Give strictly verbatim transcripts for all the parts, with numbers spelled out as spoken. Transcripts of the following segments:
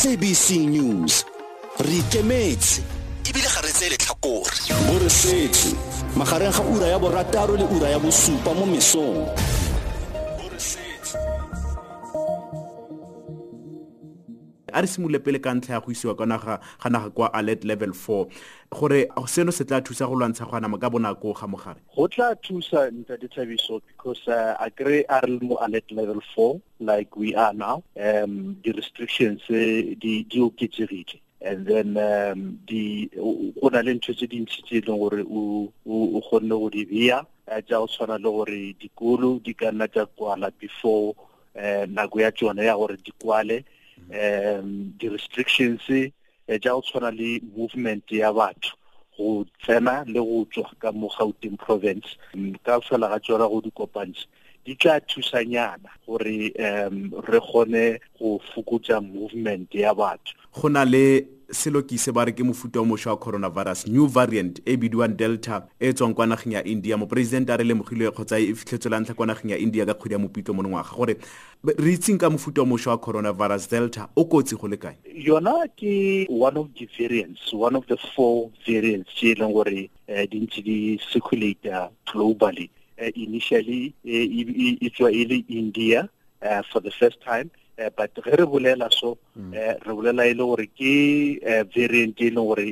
S A B C News. Rikemetse ibile garetse le tlhakore. Boresetsi magareng ga ura ya borataro le ura ya bosupa mo mesong. Are simule pele ka ntlha ya go isiwa kana ga naga kwa alert level four gore seno se tla thusa go lwantsha go anama ka bonako ga mogare go tla thusa nta ditabiso because uh, I agree are mo alert level four like we are now um the restrictions uh, the geokitiriti and then um the ona le ntse di ntse le gore o o khone go di bia ja o tsana le gore dikolo di kana tsa kwala before nako ya tsone ya gore dikwale Um, the restrictions uh, generally movement ya batho go tsena le go tswa ka mo Gauteng province ka fela ga tsora go dikopantse di tla thusanyana gore re gone go fukutsa movement ya batho gona le selokise ba re ke mofuta o mošwa wa coronavirus new variant e bidiwang Delta e tswang kwa nageng ya India mo president a re lemogile kgotsa e fitlhetswela ntlha kwa nageng ya India ka kgwedi ya mopito monongwaga gore re itseng ka mofuta o mošwa wa coronavirus Delta o kotsi go le kae yona ke one of the variants one of the four variants tse leng gore di ntse di circulate globally uh, initially it was in India uh, for the first time. Uh, but re bolela so re bolela ile gore ke variant e leng gore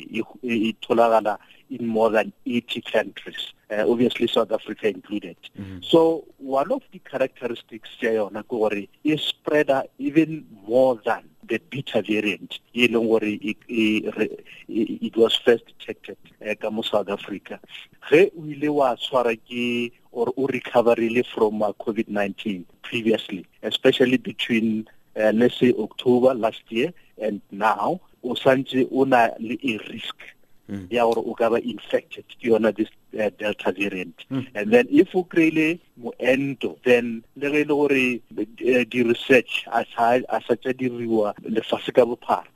e tholagala in more than eighty countries uh, obviously South Africa included mm-hmm. So one of the characteristics ya yona ke gore e spread even more than the beta variant e leng gore it was first detected ka uh, mo South Africa ge o ile wa tshwara ke or recovery from uh, COVID nineteen previously, especially between, uh, let's say, October last year and now, o santse o na le a risk ya gore o ka ba infected ke yona this uh, Delta variant. Mm. And then if o kreile moento, then le re le gore di research as high as such a diriwa le fase ka bophara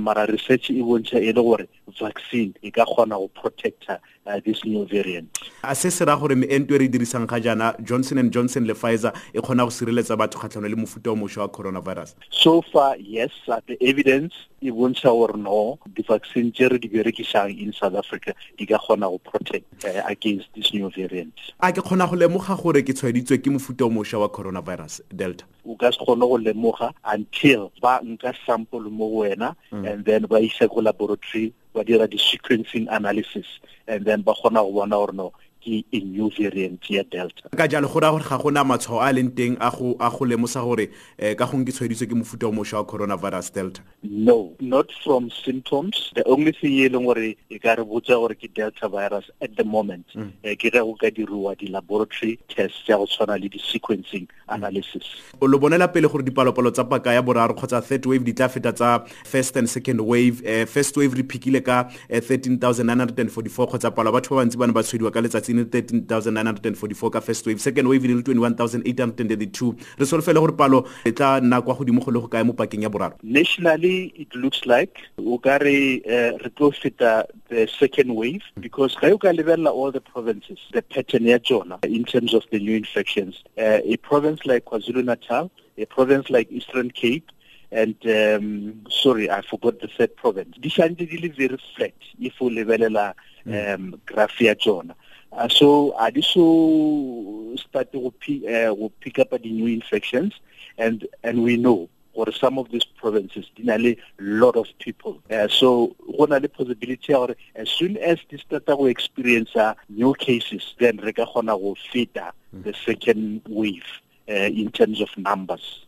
mara research e bontsha e le gore vaccine e ka gona go protect uh, this new variant. A se se ra gore meento e re dirisang ga jana Johnson and Johnson le Pfizer e gona go sireletsa batho kgatlhano le mofuta o mošwa wa coronavirus. So far yes, the evidence e bontsha gore no the vaccine jere di berekisang in South Africa di ka gona go protect uh, against this new variant. A ke gona go lemoga gore ke tshwaeditswe ke mofuta o mošwa wa coronavirus Delta. O ka se gone go lemoga until ba nka sample mo go wena and then ba isa go laboratory ba dira di sequencing analysis and then ba gona go bona gore no ke a new variant ya Delta. Ka jalo go ra gore ga gona matshwao a leng teng a go a go lemosa gore ka gong ke tshwaeditswe ke mofuta o mošwa wa coronavirus Delta. No, not from symptoms. The only thing e leng gore e ka re botsa gore ke Delta virus at the moment ke ga go ka dirwa di laboratory tests ya go tshwana le di sequencing analysis. O lo bonela pele gore dipalopalo tsa paka ya boraro kgotsa third wave di tla feta tsa first and second wave. First wave re phikile ka thirteen thousand nine hundred forty-four kgotsa palo batho ba bantsi ba ne ba tshwediwa ka letsatsi thirteen thousand nine hundred forty-four ka first wave, second wave le twenty-one thousand eight hundred thirty-two re solofela gore palo e tla nna kwa godimo go le go kae mo pakeng ya boraro. Nationally it looks like o ka re re tlo feta the second wave because ga o ka lebella all the provinces the pattern ya tsona in terms of the new infections uh, a province like KwaZulu-Natal, a province like Eastern Cape and um, sorry I forgot the third province di shanti di le very flat if o lebelela um graph ya tsona. Uh, so I just start to uh, pick up the new infections, and, and we know or some of these provinces a lot of people. Uh, so one of the possibility or as soon as this data will experience uh, new cases, then Rekahona will feed the second wave uh, in terms of numbers.